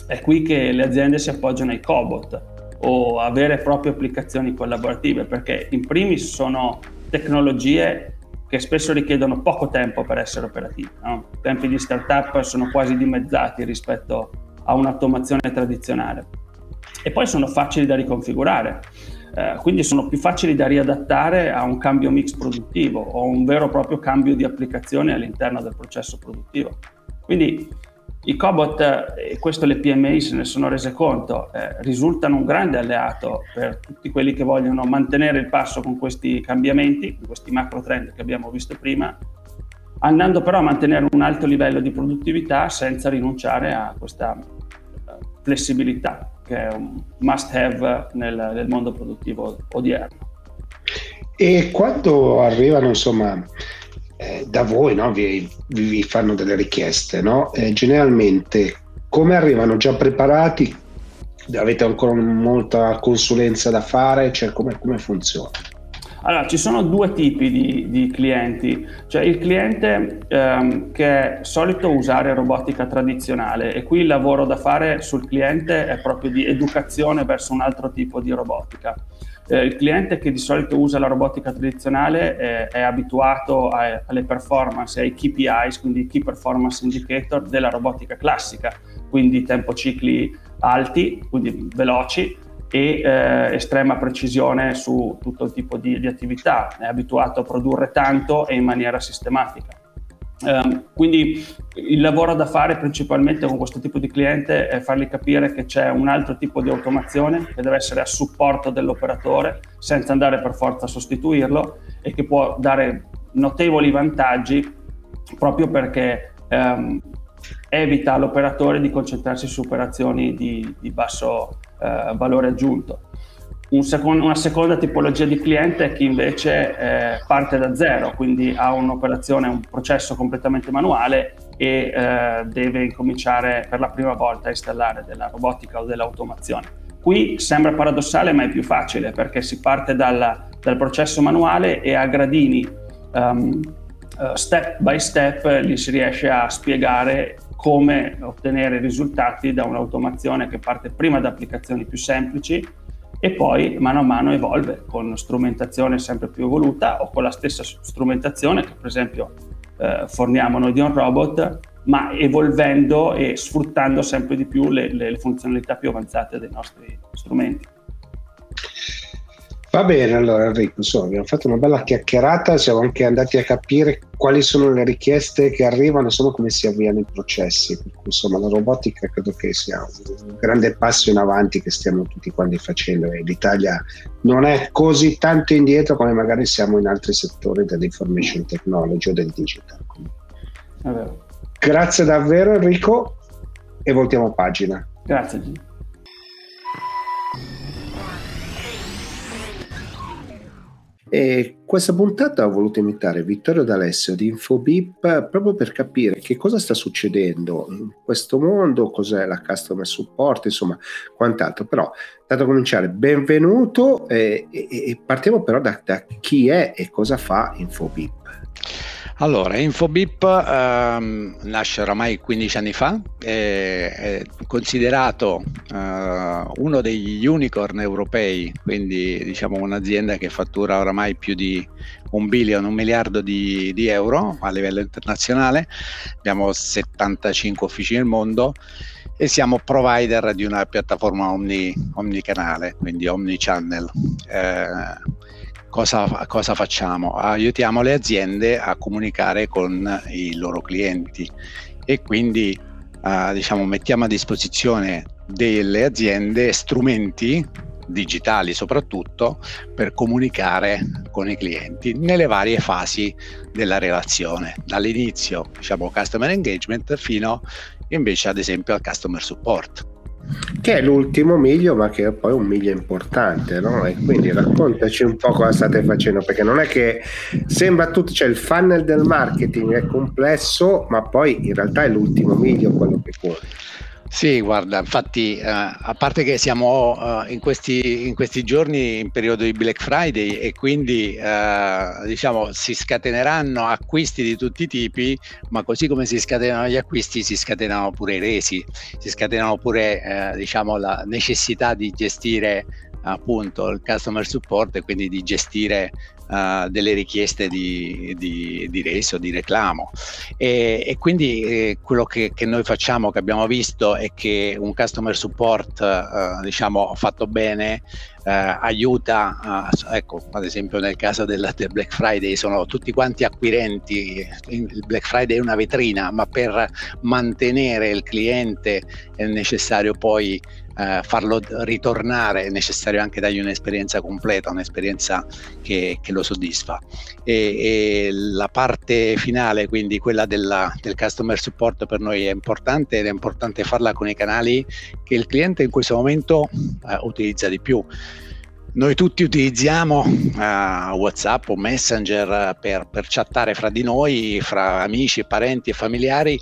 È qui che le aziende si appoggiano ai cobot o a vere e proprie applicazioni collaborative, perché in primis sono tecnologie che spesso richiedono poco tempo per essere operative, no? I tempi di startup sono quasi dimezzati rispetto a un'automazione tradizionale, e poi sono facili da riconfigurare, quindi sono più facili da riadattare a un cambio mix produttivo o un vero e proprio cambio di applicazione all'interno del processo produttivo. Quindi i cobot, e questo le PMI se ne sono rese conto, risultano un grande alleato per tutti quelli che vogliono mantenere il passo con questi cambiamenti, con questi macro trend che abbiamo visto prima, andando però a mantenere un alto livello di produttività senza rinunciare a questa flessibilità che è un must have nel mondo produttivo odierno. E quando arrivano, insomma, da voi, no? vi fanno delle richieste, no? Generalmente come arrivano? Già preparati? Avete ancora molta consulenza da fare? Cioè, come funziona? Allora, ci sono due tipi di clienti. Cioè il cliente che è solito usare robotica tradizionale, e qui il lavoro da fare sul cliente è proprio di educazione verso un altro tipo di robotica. Il cliente che di solito usa la robotica tradizionale è abituato alle performance, ai KPIs, quindi Key Performance Indicator della robotica classica, quindi tempocicli alti, quindi veloci, e estrema precisione su tutto il tipo di attività. È abituato a produrre tanto e in maniera sistematica. Quindi il lavoro da fare principalmente con questo tipo di cliente è fargli capire che c'è un altro tipo di automazione che deve essere a supporto dell'operatore senza andare per forza a sostituirlo, e che può dare notevoli vantaggi proprio perché evita all'operatore di concentrarsi su operazioni di basso valore aggiunto. Una seconda tipologia di cliente è chi invece parte da zero, quindi ha un'operazione, un processo completamente manuale e deve incominciare per la prima volta a installare della robotica o dell'automazione. Qui sembra paradossale, ma è più facile, perché si parte dal processo manuale e a gradini, step by step, gli si riesce a spiegare come ottenere risultati da un'automazione che parte prima da applicazioni più semplici e poi mano a mano evolve con strumentazione sempre più evoluta, o con la stessa strumentazione che per esempio forniamo noi di OnRobot, ma evolvendo e sfruttando sempre di più le funzionalità più avanzate dei nostri strumenti. Va bene, allora Enrico, insomma, abbiamo fatto una bella chiacchierata, siamo anche andati a capire quali sono le richieste che arrivano, insomma, come si avviano i processi. Insomma, la robotica credo che sia un grande passo in avanti che stiamo tutti quanti facendo, e l'Italia non è così tanto indietro come magari siamo in altri settori dell'information technology o del digital. Vabbè. Grazie davvero Enrico, e voltiamo pagina. Grazie Gino. E questa puntata ho voluto invitare Vittorio D'Alessio di Infobip proprio per capire che cosa sta succedendo in questo mondo, cos'è la customer support, insomma quant'altro. Però, tanto a cominciare, benvenuto, e partiamo però da chi è e cosa fa Infobip. Allora, Infobip nasce oramai 15 anni fa, è considerato uno degli unicorn europei, quindi diciamo un'azienda che fattura oramai più di un miliardo di euro a livello internazionale. Abbiamo 75 uffici nel mondo e siamo provider di una piattaforma omnicanale, quindi omnichannel. Cosa facciamo? Aiutiamo le aziende a comunicare con i loro clienti, e quindi diciamo mettiamo a disposizione delle aziende strumenti digitali soprattutto per comunicare con i clienti nelle varie fasi della relazione, dall'inizio diciamo customer engagement fino invece ad esempio al customer support, che è l'ultimo miglio, ma che è poi un miglio importante, no? E quindi raccontaci un po' cosa state facendo, perché non è che sembra tutto, cioè il funnel del marketing è complesso, ma poi in realtà è l'ultimo miglio quello che conta. Sì, guarda, infatti a parte che siamo in questi giorni in periodo di Black Friday, e quindi diciamo si scateneranno acquisti di tutti i tipi, ma così come si scatenano gli acquisti si scatenano pure i resi, si scatenano pure diciamo la necessità di gestire appunto il customer support, e quindi di gestire delle richieste di reso, di reclamo, e quindi quello che noi facciamo, che abbiamo visto, è che un customer support diciamo fatto bene aiuta, ecco ad esempio nel caso del Black Friday sono tutti quanti acquirenti, il Black Friday è una vetrina, ma per mantenere il cliente è necessario poi farlo ritornare è necessario anche dargli un'esperienza completa, un'esperienza che lo soddisfa. E la parte finale, quindi quella del customer support, per noi è importante, ed è importante farla con i canali che il cliente in questo momento utilizza di più. Noi tutti utilizziamo WhatsApp o Messenger per chattare fra di noi, fra amici, parenti e familiari.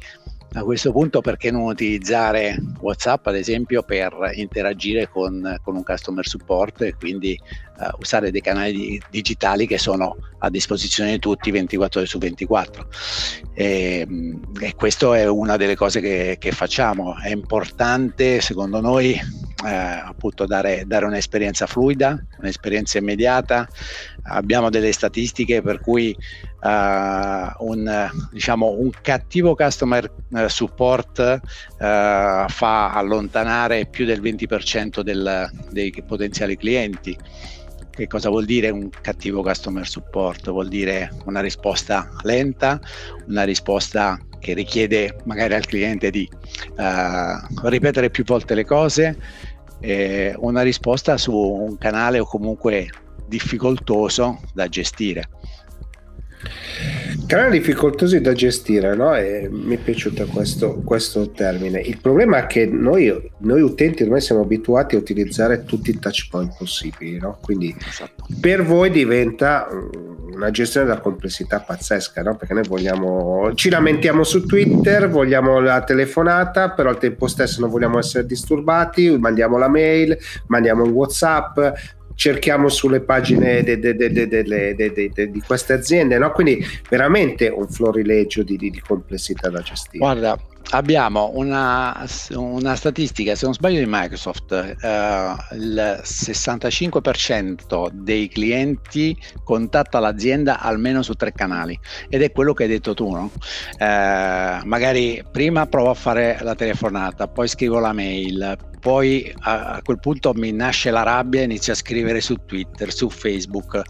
A questo punto, perché non utilizzare WhatsApp, ad esempio, per interagire con un customer support, e quindi usare dei canali digitali che sono a disposizione di tutti 24 ore su 24. E questo è una delle cose che facciamo. È importante, secondo noi, appunto dare un'esperienza fluida, un'esperienza immediata. Abbiamo delle statistiche per cui un cattivo customer support fa allontanare più del 20% dei potenziali clienti. Che cosa vuol dire un cattivo customer support? Vuol dire una risposta lenta, una risposta che richiede magari al cliente di ripetere più volte le cose, una risposta su un canale o comunque difficoltoso da gestire. Canali difficoltosi da gestire, no? E mi è piaciuto questo termine. Il problema è che noi utenti ormai siamo abituati a utilizzare tutti i touch point possibili, no? Quindi esatto. Per voi diventa una gestione della complessità pazzesca, no? Perché noi ci lamentiamo su Twitter, vogliamo la telefonata, però al tempo stesso non vogliamo essere disturbati, mandiamo la mail, mandiamo un WhatsApp, cerchiamo sulle pagine di queste aziende, no? Quindi veramente un florilegio di complessità da gestire. Guarda, abbiamo una statistica, se non sbaglio, di Microsoft, il 65% dei clienti contatta l'azienda almeno su 3 canali, ed è quello che hai detto tu, no? Magari prima provo a fare la telefonata, poi scrivo la mail, poi a quel punto mi nasce la rabbia e inizio a scrivere su Twitter, su Facebook.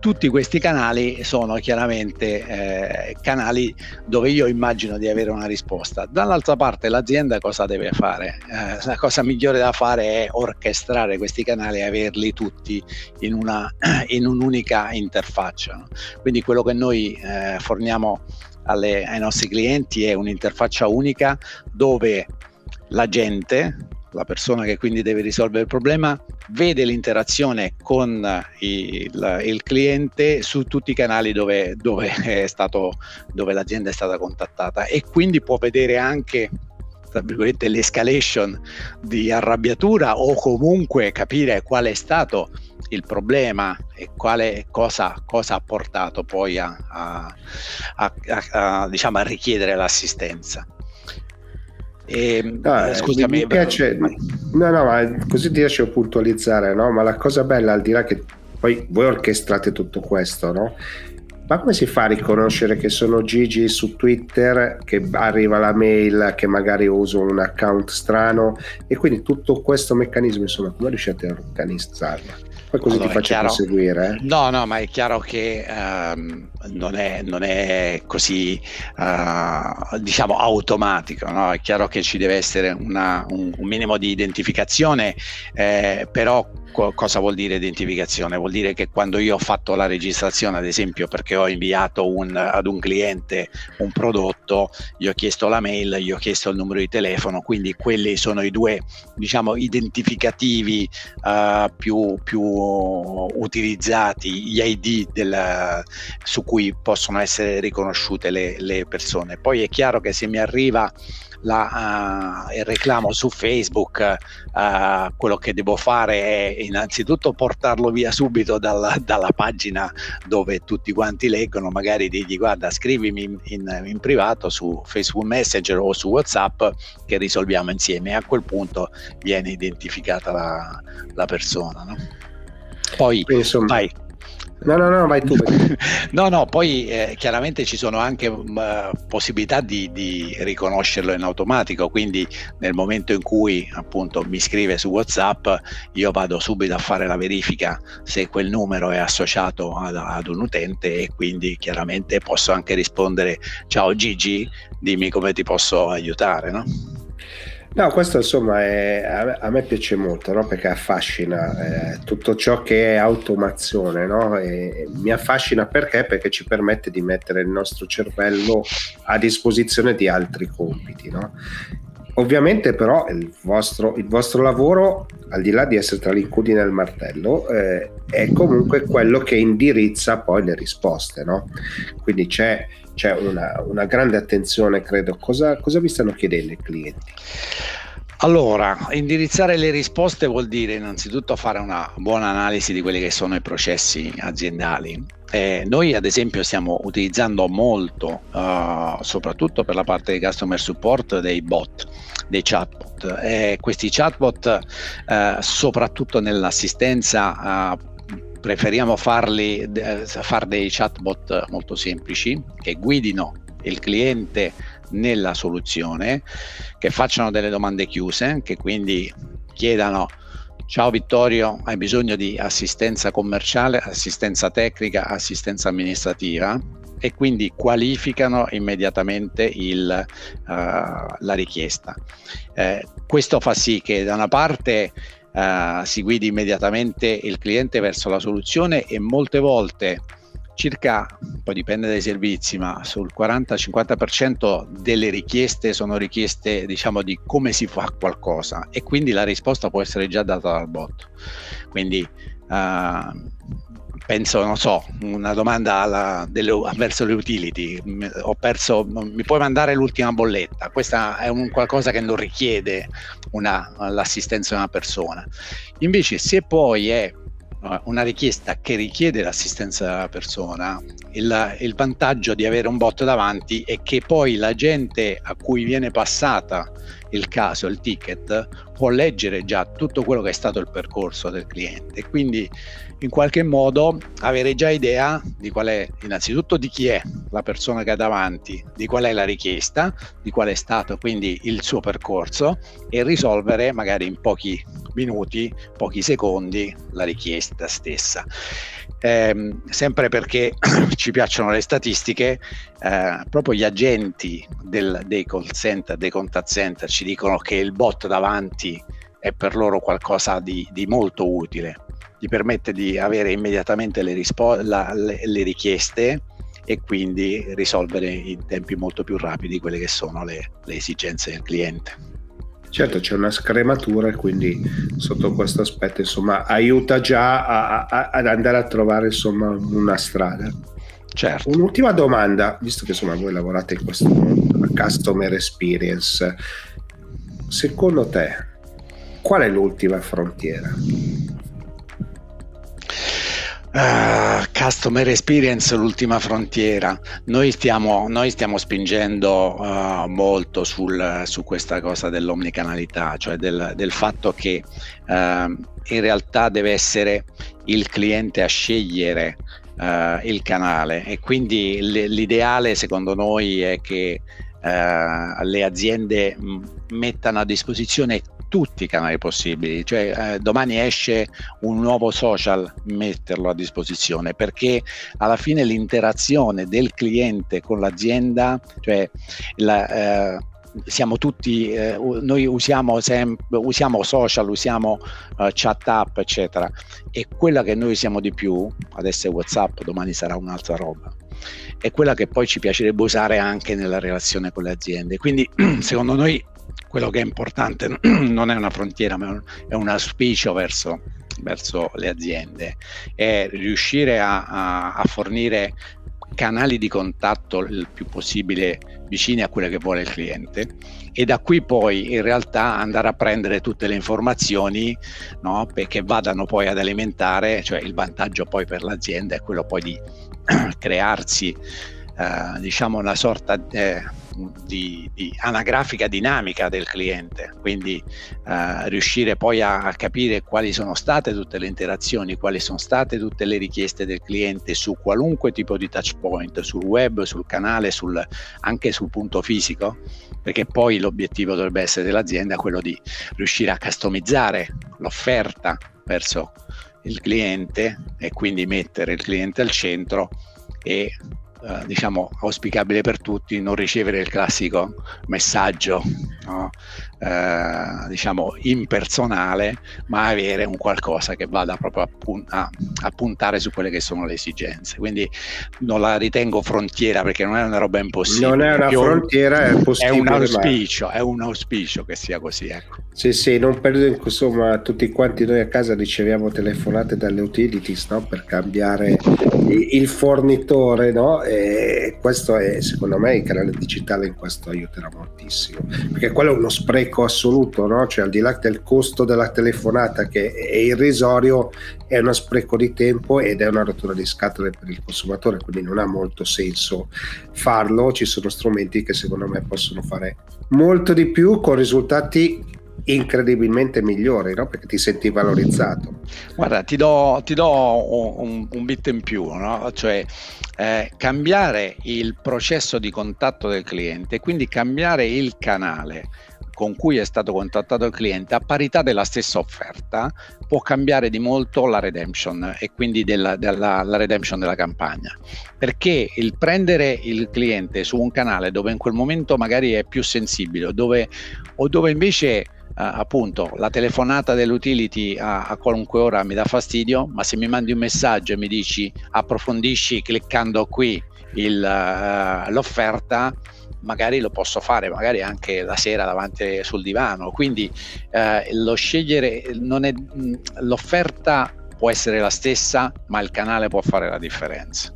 Tutti questi canali sono chiaramente canali dove io immagino di avere una risposta. Dall'altra parte l'azienda cosa deve fare? La cosa migliore da fare è orchestrare questi canali e averli tutti in un'unica interfaccia, no? Quindi quello che noi forniamo ai nostri clienti è un'interfaccia unica dove la gente, la persona che quindi deve risolvere il problema, vede l'interazione con il cliente su tutti i canali dove l'azienda è stata contattata, e quindi può vedere anche, tra virgolette, l'escalation di arrabbiatura, o comunque capire qual è stato il problema e cosa ha portato poi a richiedere l'assistenza. Scusami, mi piace, ma così ti lascio puntualizzare, no? Ma la cosa bella, al di là che poi voi orchestrate tutto questo, no? Ma come si fa a riconoscere che sono Gigi su Twitter, che arriva la mail, che magari uso un account strano, e quindi tutto questo meccanismo, insomma, come riuscite a organizzarlo? Poi così allora, ti faccio proseguire. No, ma è chiaro che non è così automatico, no? È chiaro che ci deve essere un minimo di identificazione, però cosa vuol dire identificazione? Vuol dire che quando io ho fatto la registrazione, ad esempio, perché ho inviato ad un cliente un prodotto, gli ho chiesto la mail, gli ho chiesto il numero di telefono, quindi quelli sono i due, identificativi più utilizzati, gli ID su cui possono essere riconosciute le persone. Poi è chiaro che se mi arriva il reclamo su Facebook, quello che devo fare è innanzitutto portarlo via subito dalla pagina dove tutti quanti leggono, magari digli: guarda, scrivimi in privato su Facebook Messenger o su WhatsApp che risolviamo insieme, e a quel punto viene identificata la persona, no? Poi vai. No, vai tu. No, poi chiaramente ci sono anche possibilità di riconoscerlo in automatico, quindi nel momento in cui appunto mi scrive su WhatsApp, io vado subito a fare la verifica se quel numero è associato ad un utente, e quindi chiaramente posso anche rispondere: ciao Gigi, dimmi come ti posso aiutare, no? No, questo insomma a me piace molto, no? Perché affascina tutto ciò che è automazione, no? E mi affascina perché ci permette di mettere il nostro cervello a disposizione di altri compiti, no? Ovviamente però il vostro lavoro, al di là di essere tra l'incudine e il martello, è comunque quello che indirizza poi le risposte, no? Quindi c'è una grande attenzione, credo. Cosa vi stanno chiedendo i clienti? Allora, indirizzare le risposte vuol dire innanzitutto fare una buona analisi di quelli che sono i processi aziendali. Noi ad esempio stiamo utilizzando molto, soprattutto per la parte di customer support, dei bot, dei chatbot. Questi chatbot, soprattutto nell'assistenza, preferiamo far dei chatbot molto semplici, che guidino il cliente nella soluzione, che facciano delle domande chiuse, che quindi chiedano: ciao Vittorio, hai bisogno di assistenza commerciale, assistenza tecnica, assistenza amministrativa, e quindi qualificano immediatamente la richiesta. Questo fa sì che da una parte si guidi immediatamente il cliente verso la soluzione, e molte volte circa, poi dipende dai servizi, ma sul 40-50% delle richieste sono richieste, diciamo, di come si fa qualcosa, e quindi la risposta può essere già data dal bot. Quindi penso, non so, una domanda verso le utility: mi puoi mandare l'ultima bolletta? Questa è un qualcosa che non richiede l'assistenza di una persona. Invece se poi è una richiesta che richiede l'assistenza della persona, il vantaggio di avere un bot davanti è che poi l'agente a cui viene passata il caso, il ticket, può leggere già tutto quello che è stato il percorso del cliente, quindi in qualche modo avere già idea di qual è, innanzitutto, di chi è la persona che ha davanti, di qual è la richiesta, di qual è stato quindi il suo percorso, e risolvere magari in pochi minuti, pochi secondi, la richiesta stessa. Sempre perché ci piacciono le statistiche, proprio gli agenti dei call center, dei contact center, ci dicono che il bot davanti è per loro qualcosa di molto utile. Gli permette di avere immediatamente le richieste, e quindi risolvere in tempi molto più rapidi quelle che sono le esigenze del cliente. Certo, c'è una scrematura, e quindi sotto questo aspetto, insomma, aiuta già ad andare a trovare, insomma, una strada. Certo. Un'ultima domanda, visto che, insomma, voi lavorate in questo customer experience, secondo te qual è l'ultima frontiera? Customer experience, l'ultima frontiera. Noi stiamo spingendo molto su questa cosa dell'omnicanalità, cioè del fatto che in realtà deve essere il cliente a scegliere il canale, e quindi l'ideale secondo noi è che le aziende mettano a disposizione tutti i canali possibili, cioè domani esce un nuovo social, metterlo a disposizione, perché alla fine l'interazione del cliente con l'azienda, cioè siamo tutti, noi usiamo social, usiamo chat app, eccetera, e quella che noi usiamo di più, adesso è WhatsApp, domani sarà un'altra roba, è quella che poi ci piacerebbe usare anche nella relazione con le aziende. Quindi secondo noi quello che è importante non è una frontiera, ma è un auspicio verso le aziende, è riuscire a fornire canali di contatto il più possibile vicini a quello che vuole il cliente, e da qui poi in realtà andare a prendere tutte le informazioni, no? Perché vadano poi ad alimentare, cioè il vantaggio poi per l'azienda è quello poi di crearsi diciamo una sorta di anagrafica dinamica del cliente, quindi riuscire poi a capire quali sono state tutte le interazioni, quali sono state tutte le richieste del cliente su qualunque tipo di touch point, sul web, sul canale, anche sul punto fisico, perché poi l'obiettivo dovrebbe essere dell'azienda quello di riuscire a customizzare l'offerta verso il cliente, e quindi mettere il cliente al centro e diciamo auspicabile per tutti non ricevere il classico messaggio, no? Diciamo impersonale, ma avere un qualcosa che vada proprio a puntare su quelle che sono le esigenze. Quindi non la ritengo frontiera, perché non è una roba impossibile. Non è una frontiera, è possibile. È un auspicio che sia così, ecco. Sì, sì, non perdo, insomma, tutti quanti noi a casa riceviamo telefonate dalle utilities, no? Per cambiare il fornitore, no? E questo è, secondo me, il canale digitale in questo aiuterà moltissimo, perché quello è uno spreco assoluto, no? Cioè, al di là del costo della telefonata, che è irrisorio, è uno spreco di tempo ed è una rottura di scatole per il consumatore, quindi non ha molto senso farlo. Ci sono strumenti che secondo me possono fare molto di più con risultati incredibilmente migliori, no? Perché ti senti valorizzato. Guarda, ti do un bit in più, no? Cioè, cambiare il processo di contatto del cliente, quindi cambiare il canale con cui è stato contattato il cliente, a parità della stessa offerta, può cambiare di molto la redemption, e quindi la redemption della campagna, perché il prendere il cliente su un canale dove in quel momento magari è più sensibile, o dove invece appunto la telefonata dell'utility a qualunque ora mi dà fastidio, ma se mi mandi un messaggio e mi dici approfondisci cliccando qui l'offerta, magari lo posso fare, magari anche la sera davanti sul divano. Quindi lo scegliere non è, l'offerta può essere la stessa, ma il canale può fare la differenza.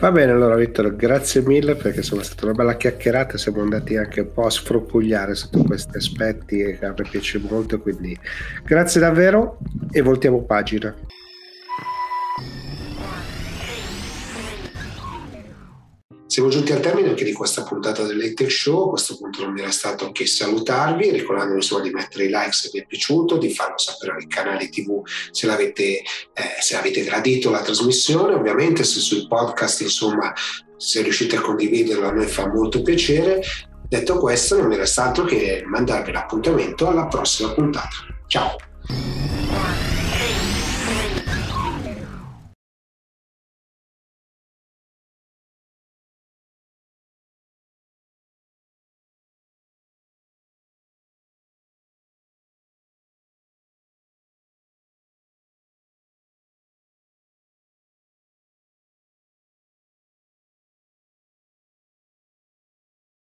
Va bene, allora Vittorio, grazie mille, perché insomma è stata una bella chiacchierata, siamo andati anche un po' a sfropugliare sotto questi aspetti e a me piace molto, quindi grazie davvero e voltiamo pagina. Siamo giunti al termine anche di questa puntata dell'Hightech Show. A questo punto non mi resta altro che salutarvi, ricordandovi solo di mettere i like se vi è piaciuto, di farlo sapere ai canali TV se avete gradito la trasmissione, ovviamente se sui podcast, insomma, se riuscite a condividerla a noi fa molto piacere. Detto questo, non mi resta altro che mandarvi l'appuntamento alla prossima puntata. Ciao!